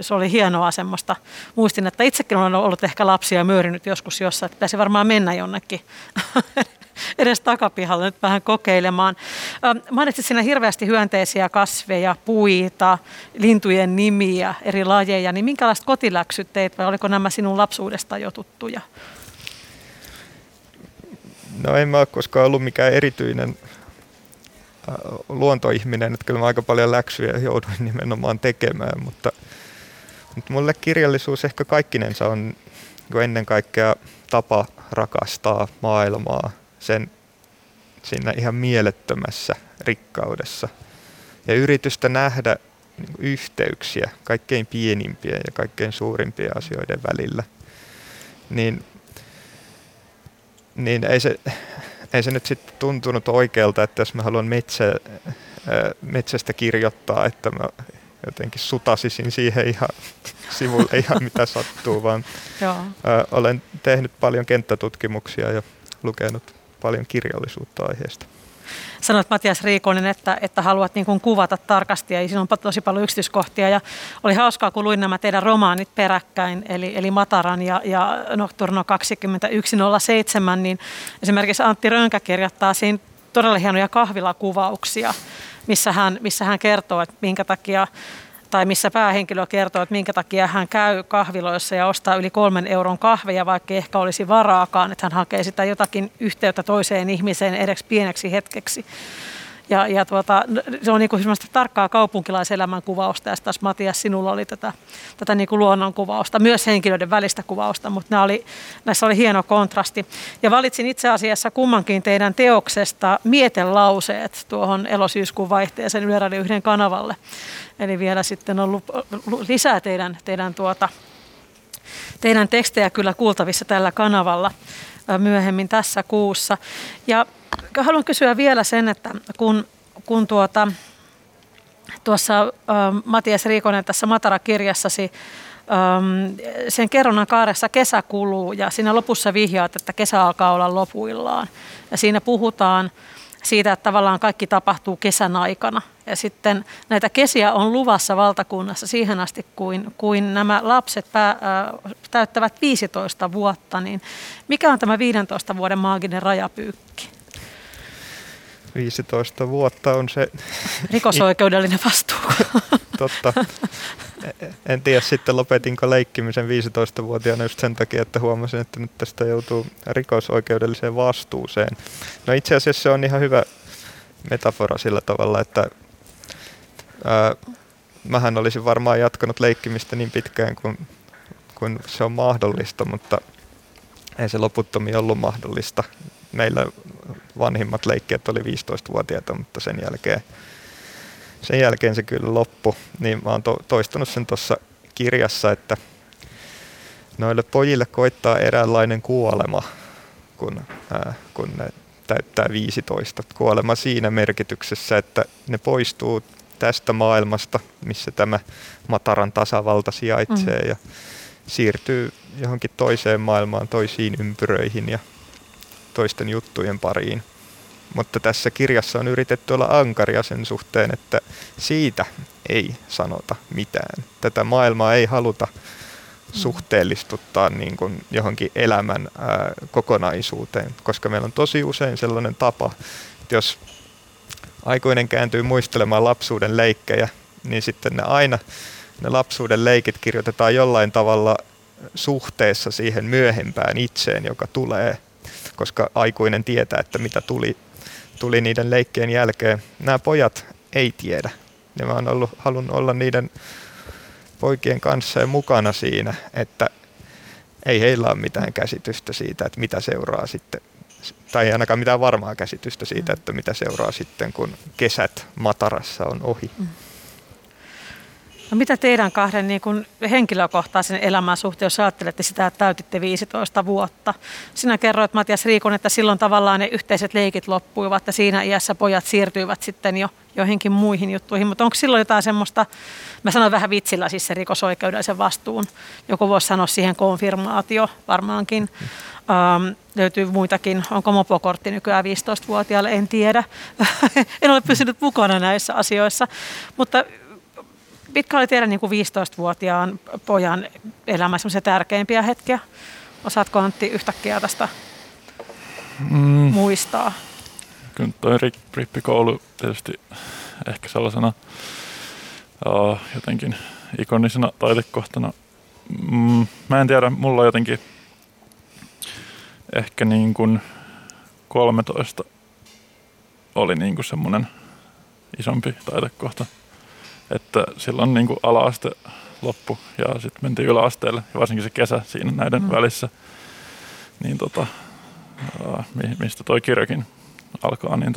se oli hienoa semmoista. Muistin, että itsekin olen ollut ehkä lapsia möyrinyt joskus jossain, että pitäisi varmaan mennä jonnekin edes takapihalla nyt vähän kokeilemaan. Mainitsit siinä hirveästi hyönteisiä kasveja, puita, lintujen nimiä, eri lajeja, niin minkälaiset kotiläksyt teit vai oliko nämä sinun lapsuudesta jo tuttuja? No en mä ole koskaan ollut mikään erityinen luontoihminen, että kyllä mä aika paljon läksyjä jouduin nimenomaan tekemään, mutta mulle kirjallisuus ehkä kaikkinensa on ennen kaikkea tapa rakastaa maailmaa sen siinä ihan mielettömässä rikkaudessa ja yritystä nähdä yhteyksiä kaikkein pienimpien ja kaikkein suurimpien asioiden välillä, niin ei se nyt sitten tuntunut oikealta, että jos mä haluan metsästä kirjoittaa, että mä jotenkin sutasisin siihen ihan sivulla ihan mitä sattuu, vaan olen tehnyt paljon kenttätutkimuksia ja lukenut paljon kirjallisuutta aiheesta. Sanoit Matias Riikonen, että haluat niin kuin kuvata tarkasti ja siinä on tosi paljon yksityiskohtia. Ja oli hauskaa, kun luin nämä teidän romaanit peräkkäin, eli Mataran ja Nocturno 21:07, niin esimerkiksi Antti Rönkä kirjoittaa siinä todella hienoja kahvilakuvauksia, missä hän kertoo, että minkä takia, tai missä päähenkilö kertoo, että minkä takia hän käy kahviloissa ja ostaa yli 3 euron kahveja, vaikka ei ehkä olisi varaakaan, että hän hakee sitä jotakin yhteyttä toiseen ihmiseen edes pieneksi hetkeksi. Se on niin kuin semmoista tarkkaa kaupunkilaiselämän kuvausta, ja taas Matias, sinulla oli tätä niin kuin luonnon kuvausta, myös henkilöiden välistä kuvausta, mutta näissä oli hieno kontrasti. Ja valitsin itse asiassa kummankin teidän teoksesta mietelauseet tuohon elosyyskuun vaihteeseen Yle Radio 1 kanavalle. Eli vielä sitten on lisää teidän tekstejä kyllä kuultavissa tällä kanavalla myöhemmin tässä kuussa. Ja haluan kysyä vielä sen, että kun tuossa Matias Riikonen tässä Matara-kirjassasi sen kerronnan kaaressa kesä kuluu ja siinä lopussa vihjaat, että kesä alkaa olla lopuillaan. Ja siinä puhutaan siitä, että tavallaan kaikki tapahtuu kesän aikana. Ja sitten näitä kesiä on luvassa valtakunnassa siihen asti, kuin nämä lapset täyttävät 15 vuotta. Niin mikä on tämä 15 vuoden maaginen rajapyykki? 15 vuotta on se... Rikosoikeudellinen vastuu. Totta. En tiedä sitten, lopetinko leikkimisen 15-vuotiaana just sen takia, että huomasin, että nyt tästä joutuu rikosoikeudelliseen vastuuseen. No itse asiassa se on ihan hyvä metafora sillä tavalla, että mähän olisin varmaan jatkanut leikkimistä niin pitkään kuin se on mahdollista, mutta ei se loputtomiin ollut mahdollista. Meillä vanhimmat leikkijät oli 15-vuotiaita, mutta sen jälkeen se kyllä loppui. Niin mä oon toistanut sen tuossa kirjassa, että noille pojille koittaa eräänlainen kuolema, kun ne täyttää 15. Kuolema siinä merkityksessä, että ne poistuu tästä maailmasta, missä tämä Mataran tasavalta sijaitsee ja siirtyy johonkin toiseen maailmaan, toisiin ympyröihin ja toisten juttujen pariin. Mutta tässä kirjassa on yritetty olla ankaria sen suhteen, että siitä ei sanota mitään. Tätä maailmaa ei haluta suhteellistuttaa niin kuin johonkin elämän kokonaisuuteen, koska meillä on tosi usein sellainen tapa, että jos aikuinen kääntyy muistelemaan lapsuuden leikkejä, niin sitten ne lapsuuden leikit kirjoitetaan jollain tavalla suhteessa siihen myöhempään itseen, joka tulee, koska aikuinen tietää, että mitä tuli niiden leikkien jälkeen. Nämä pojat ei tiedä. Ja mä oon halunnut olla niiden poikien kanssa ja mukana siinä, että ei heillä ole mitään käsitystä siitä, että mitä seuraa sitten, tai ei ainakaan mitään varmaa käsitystä siitä, että mitä seuraa sitten, kun kesät Matarassa on ohi. No mitä teidän kahden niin kun henkilökohtaisen elämän suhteen, jos ajattelette sitä, että täytitte 15 vuotta? Sinä kerroit, Matias Riikonen, että silloin tavallaan ne yhteiset leikit loppuivat ja siinä iässä pojat siirtyivät sitten jo joihinkin muihin juttuihin. Mutta onko silloin jotain semmoista, mä sanoin vähän vitsillä siis se rikosoikeudellisen vastuun, joku voisi sanoa siihen konfirmaatio varmaankin. Löytyy muitakin, onko mopokortti nykyään 15-vuotiaalle, en tiedä. En ole pysynyt mukana näissä asioissa, mutta... Mitkä oli teidän niin kuin 15-vuotiaan pojan elämä semmoisia tärkeimpiä hetkiä? Osaatko Antti yhtäkkiä tästä muistaa? Kyllä toi rippikoulu tietysti ehkä sellaisena jotenkin ikonisena taitekohtana. Mä en tiedä, mulla on jotenkin ehkä niin kuin 13 oli niin kuin semmoinen isompi taitekohta. Että silloin niin kuin ala-aste loppu ja sitten mentiin yläasteelle ja varsinkin se kesä siinä näiden välissä, niin mistä toi kirjakin alkaa, niin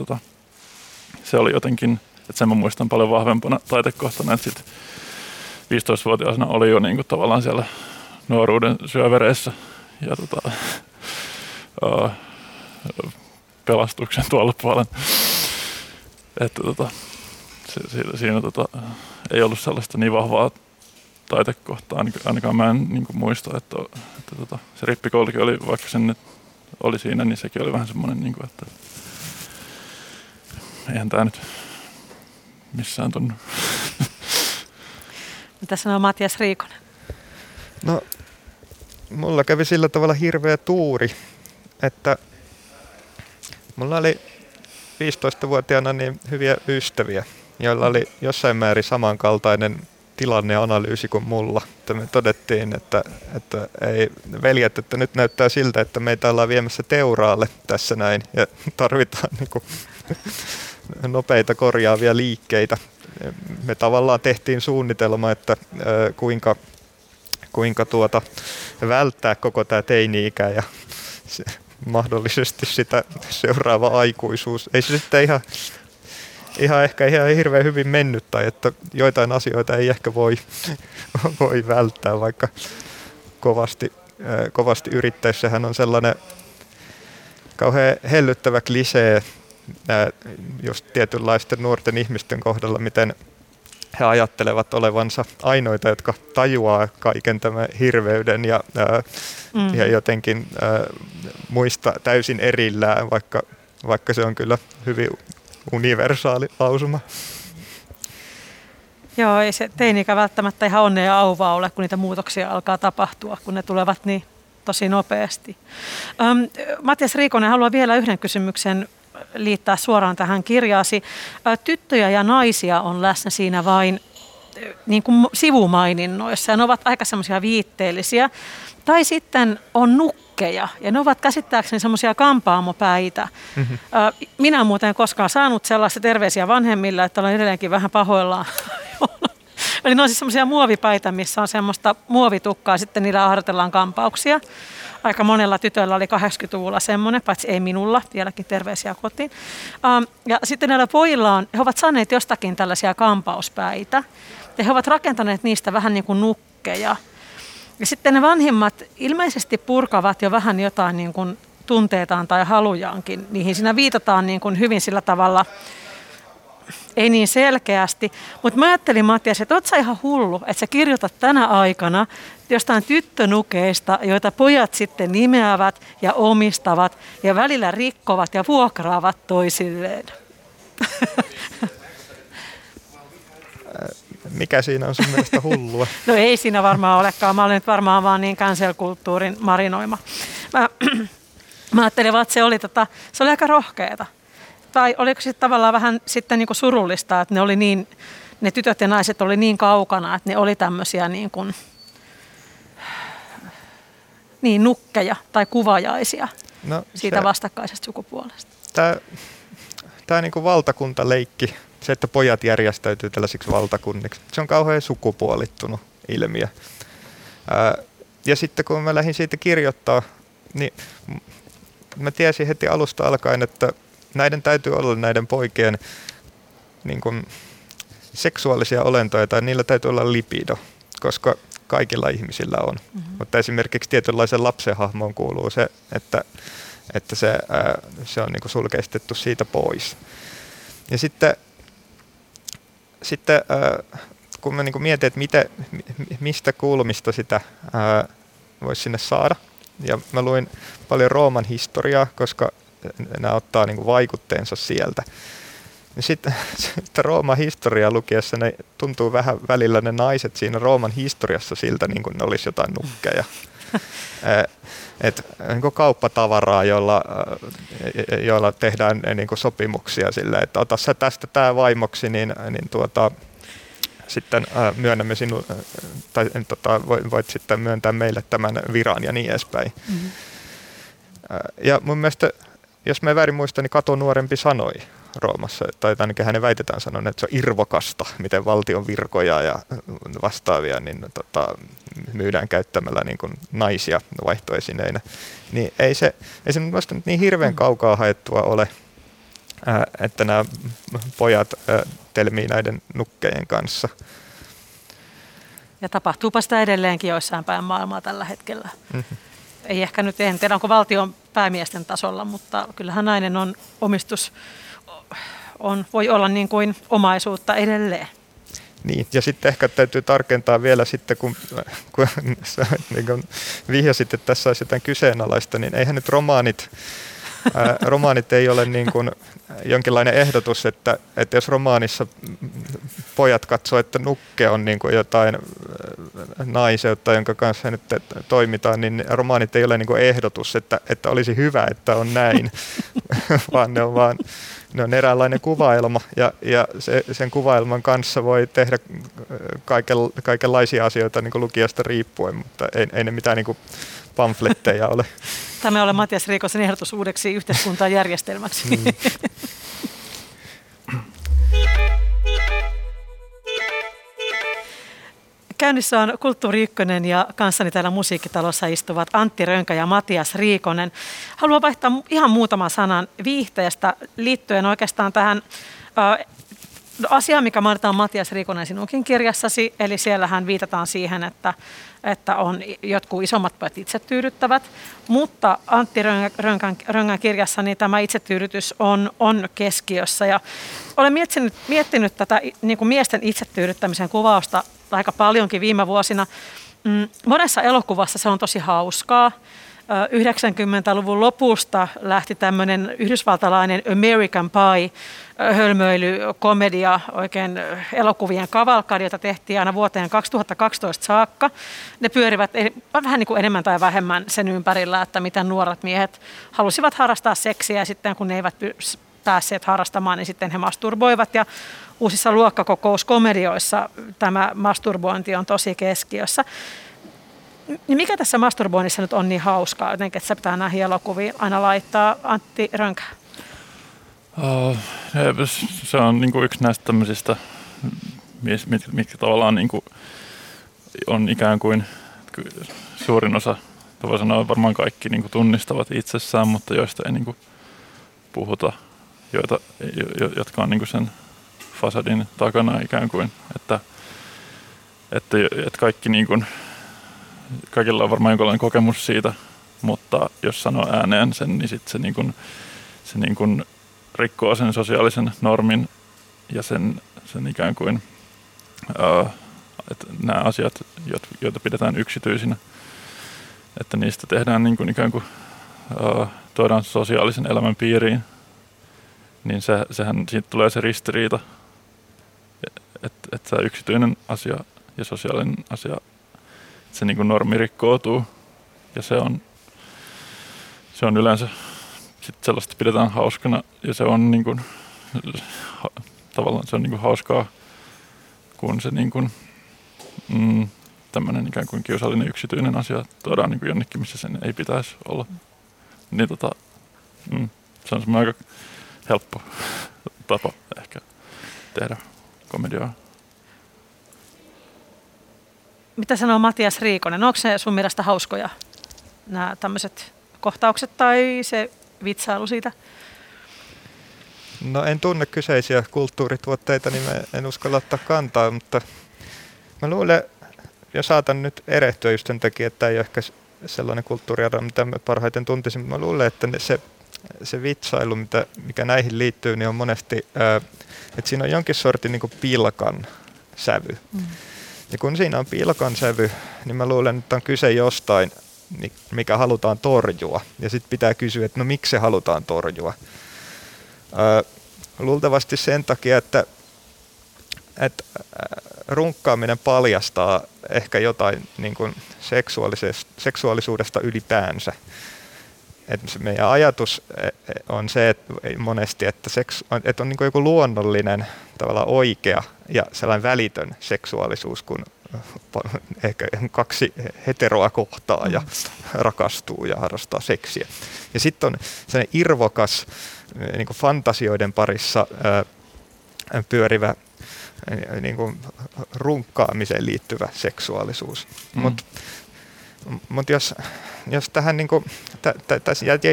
se oli jotenkin, että sen mä muistan paljon vahvempana taitekohtana, että sitten 15-vuotiaana oli jo niin kuin tavallaan siellä nuoruuden syövereissä ja pelastuksen tuolla puolella, että siinä ei ollut sellaista niin vahvaa taitekohtaa, ainakaan mä en niin muista, että se rippikoulukin oli, vaikka sen oli siinä, niin sekin oli vähän semmoinen, niin että eihän tämä nyt missään tunnu. Mitä sanoo Matias Riikonen? No, mulla kävi sillä tavalla hirveä tuuri, että mulla oli 15-vuotiaana niin hyviä ystäviä, joilla oli jossain määrin samankaltainen tilanneanalyysi kuin mulla. Että me todettiin, että ei veljet, että nyt näyttää siltä, että meitä ollaan viemässä teuraalle tässä näin ja tarvitaan niin kuin nopeita korjaavia liikkeitä. Me tavallaan tehtiin suunnitelma, että kuinka välttää koko tämä teini-ikä ja se, mahdollisesti sitä seuraava aikuisuus. Ei se sitten ihan ehkä ihan hirveän hyvin mennyt, tai että joitain asioita ei ehkä voi välttää, vaikka kovasti yrittäessähän on sellainen kauhean hellyttävä klisee just tietynlaisten nuorten ihmisten kohdalla, miten he ajattelevat olevansa ainoita, jotka tajuaa kaiken tämän hirveyden ja jotenkin muista täysin erillään, vaikka se on kyllä hyvin universaali lausuma. Joo, ei se teini-ikä välttämättä ihan onnea auvaa ole, kun niitä muutoksia alkaa tapahtua, kun ne tulevat niin tosi nopeasti. Matias Riikonen, haluaa vielä yhden kysymyksen liittää suoraan tähän kirjaasi. Tyttöjä ja naisia on läsnä siinä vain niin kuin sivumaininnoissa, ja ne ovat aika semmoisia viitteellisiä. Tai sitten on nukkeja, ja ne ovat käsittääkseni semmoisia kampaamopäitä. Mm-hmm. Minä en muuten koskaan saanut sellaista, terveisiä vanhemmille, että olen edelleenkin vähän pahoillaan. Eli ne on siis semmoisia muovipäitä, missä on semmoista muovitukkaa, sitten niillä harjoitellaan kampauksia. Aika monella tytöllä oli 80-luvulla semmoinen, paitsi ei minulla, vieläkin terveisiä kotiin. Ja sitten näillä pojilla on, he ovat saaneet jostakin tällaisia kampauspäitä. Ja he ovat rakentaneet niistä vähän niin kuin nukkeja. Ja sitten ne vanhemmat ilmeisesti purkavat jo vähän jotain niin kuin tunteitaan tai halujaankin. Niihin siinä viitataan niin kuin hyvin sillä tavalla, ei niin selkeästi. Mutta mä ajattelin, Matias, että oot sä ihan hullu, että sä kirjoitat tänä aikana jostain tyttönukeista, joita pojat sitten nimeävät ja omistavat ja välillä rikkovat ja vuokraavat toisilleen. Mikä siinä on sun mielestä hullua? No ei siinä varmaan olekaan. Mä olen nyt varmaan vaan niin cancel-kulttuurin marinoima. Mä ajattelin vaan, että se oli aika rohkeeta. Tai oliko se tavallaan vähän sitten niin kuin surullista, että ne tytöt ja naiset oli niin kaukana, että ne oli tämmöisiä niin kuin niin nukkeja tai kuvajaisia siitä vastakkaisesta sukupuolesta. Tämä niin kuin valtakuntaleikki, se, että pojat järjestäytyy tällaisiksi valtakunniksi, se on kauhean sukupuolittunut ilmiö. Ja sitten kun mä lähdin siitä kirjoittaa, niin mä tiesin heti alusta alkaen, että näiden täytyy olla näiden poikien niin kuin seksuaalisia olentoja, tai niillä täytyy olla libido, koska kaikilla ihmisillä on. Mm-hmm. Mutta esimerkiksi tietynlaisen lapsenhahmoon kuuluu se, että se on niin kuin sulkeistettu siitä pois. Ja sitten kun mä niin kuin mietin, että mistä kulmista sitä voisi sinne saada, ja mä luin paljon Rooman historiaa, koska nämä ottaa niin kuin vaikutteensa sieltä. Sitten Rooman historiaa lukiessa ne tuntuu vähän välillä ne naiset siinä Rooman historiassa siltä, niin kuin ne olisi jotain nukkeja. Niin kauppatavaraa, jolla tehdään niin kuin sopimuksia sillä, että ota sä tästä tämä vaimoksi, niin sitten myönnämme sinun, tai voit sitten myöntää meille tämän viran ja niin edespäin. Mm-hmm. Ja mun mielestä, jos mä en väärin muista, niin Cato nuorempi sanoi Roomassa, tai ainakin hänen väitetään sanon, että se on irvokasta, miten valtion virkoja ja vastaavia niin myydään käyttämällä niin kuin naisia vaihtoesineinä. Niin ei se nyt niin hirveän kaukaa haettua ole, että nämä pojat telmii näiden nukkejen kanssa. Ja tapahtuupa sitä edelleenkin joissain päin maailmaa tällä hetkellä. Mm-hmm. Ei ehkä nyt, en tiedä onko valtion päämiesten tasolla, mutta kyllähän nainen on omistus, voi olla niin kuin omaisuutta edelleen. Niin. Ja sitten ehkä täytyy tarkentaa vielä sitten, kun sä niin vihjasit, että tässä olisi jotain kyseenalaista, niin eihän nyt romaanit ei ole niin kuin jonkinlainen ehdotus, että jos romaanissa pojat katsoo, että nukke on niin kuin jotain naiseutta, jonka kanssa nyt toimitaan, niin romaanit ei ole niin kuin ehdotus, että olisi hyvä, että on näin, vaan ne on eräänlainen kuvaelma, ja sen kuvaelman kanssa voi tehdä kaikenlaisia asioita niin kuin lukijasta riippuen, mutta ei ne mitään niin kuin pamfletteja ole. Tämä on Matias Riikosen ehdotus uudeksi yhteiskuntajärjestelmäksi. Mm. Käynnissä on Kulttuuri 1 ja kanssani täällä Musiikkitalossa istuvat Antti Rönkä ja Matias Riikonen. Haluan vaihtaa ihan muutaman sanan viihteestä liittyen oikeastaan tähän asiaan, mikä mainitaan Matias Riikonen sinunkin kirjassasi. Eli siellähän viitataan siihen, että on jotkut isommat pojat itsetyydyttävät, mutta Antti Rönkän kirjassa niin tämä itsetyydytys on keskiössä. Ja olen miettinyt tätä niin kuin miesten itsetyydyttämisen kuvausta aika paljonkin viime vuosina. Monessa elokuvassa se on tosi hauskaa. 90-luvun lopusta lähti tämmöinen yhdysvaltalainen American Pie hölmöilykomedia, oikein elokuvien kavalkadi, jota tehtiin aina vuoteen 2012 saakka. Ne pyörivät vähän niin kuin enemmän tai vähemmän sen ympärillä, että miten nuoret miehet halusivat harrastaa seksiä, ja sitten kun ne eivät päässeet harrastamaan, niin sitten he masturboivat. Ja uusissa luokkakokouskomedioissa tämä masturbointi on tosi keskiössä. Mikä tässä masturboinnissa nyt on niin hauskaa, jotenkin, että se pitää näihin elokuviin aina laittaa? Antti Rönkä. Se on niin kuin yksi näistä tämmöisistä, mitkä tavallaan niin kuin on ikään kuin suurin osa, voi sanoa, varmaan kaikki niin kuin tunnistavat itsessään, mutta joista ei niin kuin puhuta, jotka on niin kuin sen fasadin takana ikään kuin, että kaikki niin kuin, kaikilla on varmaan jonkinlainen kokemus siitä, mutta jos sanoo ääneen sen, niin sitten se rikkoo sen sosiaalisen normin ja sen ikään kuin, että nämä asiat, joita pidetään yksityisinä, että niistä tehdään niin kuin ikään kuin tuodaan sosiaalisen elämän piiriin, niin sehän siitä tulee se ristiriita, että yksityinen asia ja sosiaalinen asia, se niin kuin normi rikkoutuu, ja se on yleensä sitten sellaista pidetään hauskana, ja se on niin kuin, tavallaan se on niin kuin hauskaa, kun se niin kuin tämmöinen ikään kuin kiusallinen yksityinen asia tuodaan niin kuin jonnekin, missä sen ei pitäisi olla. Niin se on semmoinen aika helppo tapa ehkä tehdä komediaa. Mitä sanoo Matias Riikonen? Onko se sun mielestä hauskoja nämä tämmöiset kohtaukset tai se vitsailu siitä? No en tunne kyseisiä kulttuurituotteita, niin mä en uskalla ottaa kantaa, mutta mä luulen, ja saatan nyt erehtyä just sen takia, että ei ole ehkä sellainen kulttuuriala, mitä mä parhaiten tuntisin, mutta mä luulen, että se vitsailu, mikä näihin liittyy, niin on monesti, että siinä on jonkin sortin niin kuin pilkan sävy. Mm. Ja kun siinä on piilokansävy, niin mä luulen, että on kyse jostain, mikä halutaan torjua. Ja sitten pitää kysyä, että no miksi se halutaan torjua. Luultavasti sen takia, että runkkaaminen paljastaa ehkä jotain niin kuin seksuaalisuudesta ylipäänsä. Et se meidän ajatus on se, että monesti, että on niin kuin joku luonnollinen, tavallaan oikea ja sellainen välitön seksuaalisuus, kun ehkä kaksi heteroa kohtaa ja rakastuu ja harrastaa seksiä. Ja sitten on sellainen irvokas, niin kuin fantasioiden parissa pyörivä niin kuin runkkaamiseen liittyvä seksuaalisuus. Mutta jos tähän niinku,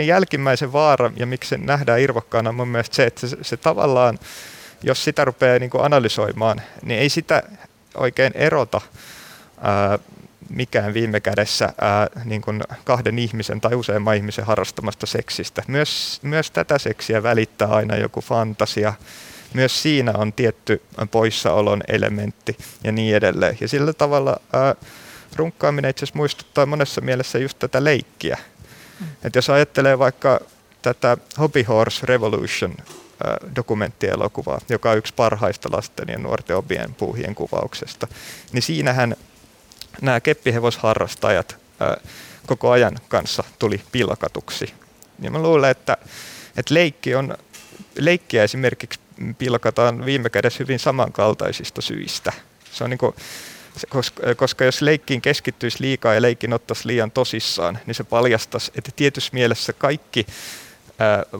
jälkimmäisen vaara, ja miksi se nähdään irvokkaana, on mun mielestä se, että se tavallaan, jos sitä rupeaa niinku analysoimaan, niin ei sitä oikein erota mikään viime kädessä niinku kahden ihmisen tai useamman ihmisen harrastamasta seksistä. Myös tätä seksiä välittää aina joku fantasia, myös siinä on tietty poissaolon elementti ja niin edelleen. Ja sillä tavalla runkkaaminen itse asiassa muistuttaa monessa mielessä just tätä leikkiä. Et jos ajattelee vaikka tätä Hobby Horse Revolution dokumenttielokuvaa, joka on yksi parhaista lasten ja nuorten omien puuhien kuvauksesta, niin siinähän nämä keppihevosharrastajat koko ajan kanssa tuli pilkatuksi. Ja mä luulen, että leikkiä esimerkiksi pilkataan viime kädessä hyvin samankaltaisista syistä. Se on niin kuin, koska jos leikkiin keskittyisi liikaa ja leikin ottaisi liian tosissaan, niin se paljastaisi, että tietyssä mielessä kaikki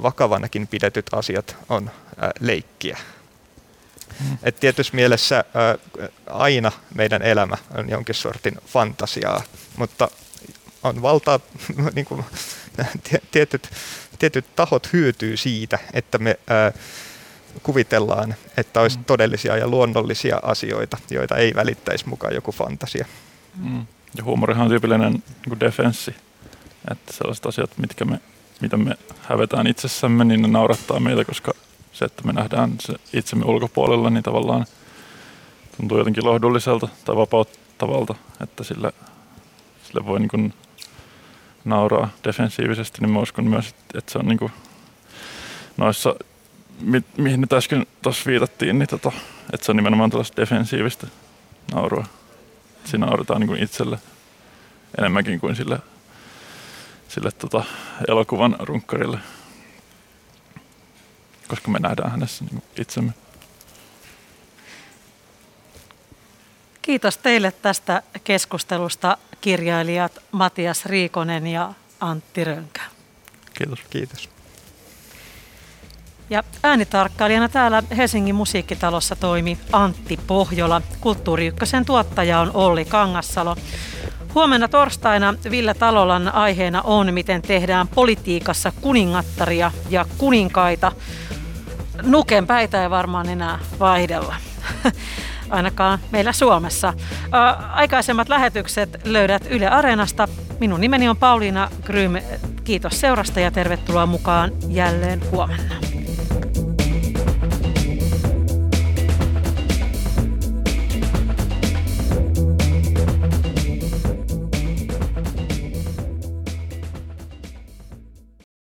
vakavanakin pidetyt asiat on leikkiä. Et tietyssä mielessä aina meidän elämä on jonkin sortin fantasiaa, mutta on valtaa, niin kuin, tietyt tahot hyötyy siitä, että me kuvitellaan, että olisi todellisia ja luonnollisia asioita, joita ei välittäisi mukaan joku fantasia. Mm. Ja huumorihan on tyypillinen niin defenssi, että sellaiset asiat, mitä me hävetään itsessämme, niin ne naurattaa meitä, koska se, että me nähdään se itsemme ulkopuolella, niin tavallaan tuntuu jotenkin lohdulliselta tai vapauttavalta, että sille voi niin kuin nauraa defensiivisesti, niin mä uskon myös, että se on niin kuin noissa, mihin nyt äsken tuossa viitattiin, niin että se on nimenomaan tällaista defensiivistä naurua. Siinä naurataan niin kuin itselle enemmänkin kuin sille elokuvan runkkarille, koska me nähdään hänessä niin kuin itsemme. Kiitos teille tästä keskustelusta, kirjailijat Matias Riikonen ja Antti Rönkä. Kiitos. Kiitos. Ja äänitarkkailijana täällä Helsingin Musiikkitalossa toimi Antti Pohjola. Kulttuuri 1:n tuottaja on Olli Kangassalo. Huomenna torstaina Villä Talolan aiheena on, miten tehdään politiikassa kuningattaria ja kuninkaita. Nuken päitä ei varmaan enää vaihdella, ainakaan meillä Suomessa. Aikaisemmat lähetykset löydät Yle Areenasta. Minun nimeni on Pauliina Grym. Kiitos seurasta ja tervetuloa mukaan jälleen huomenna.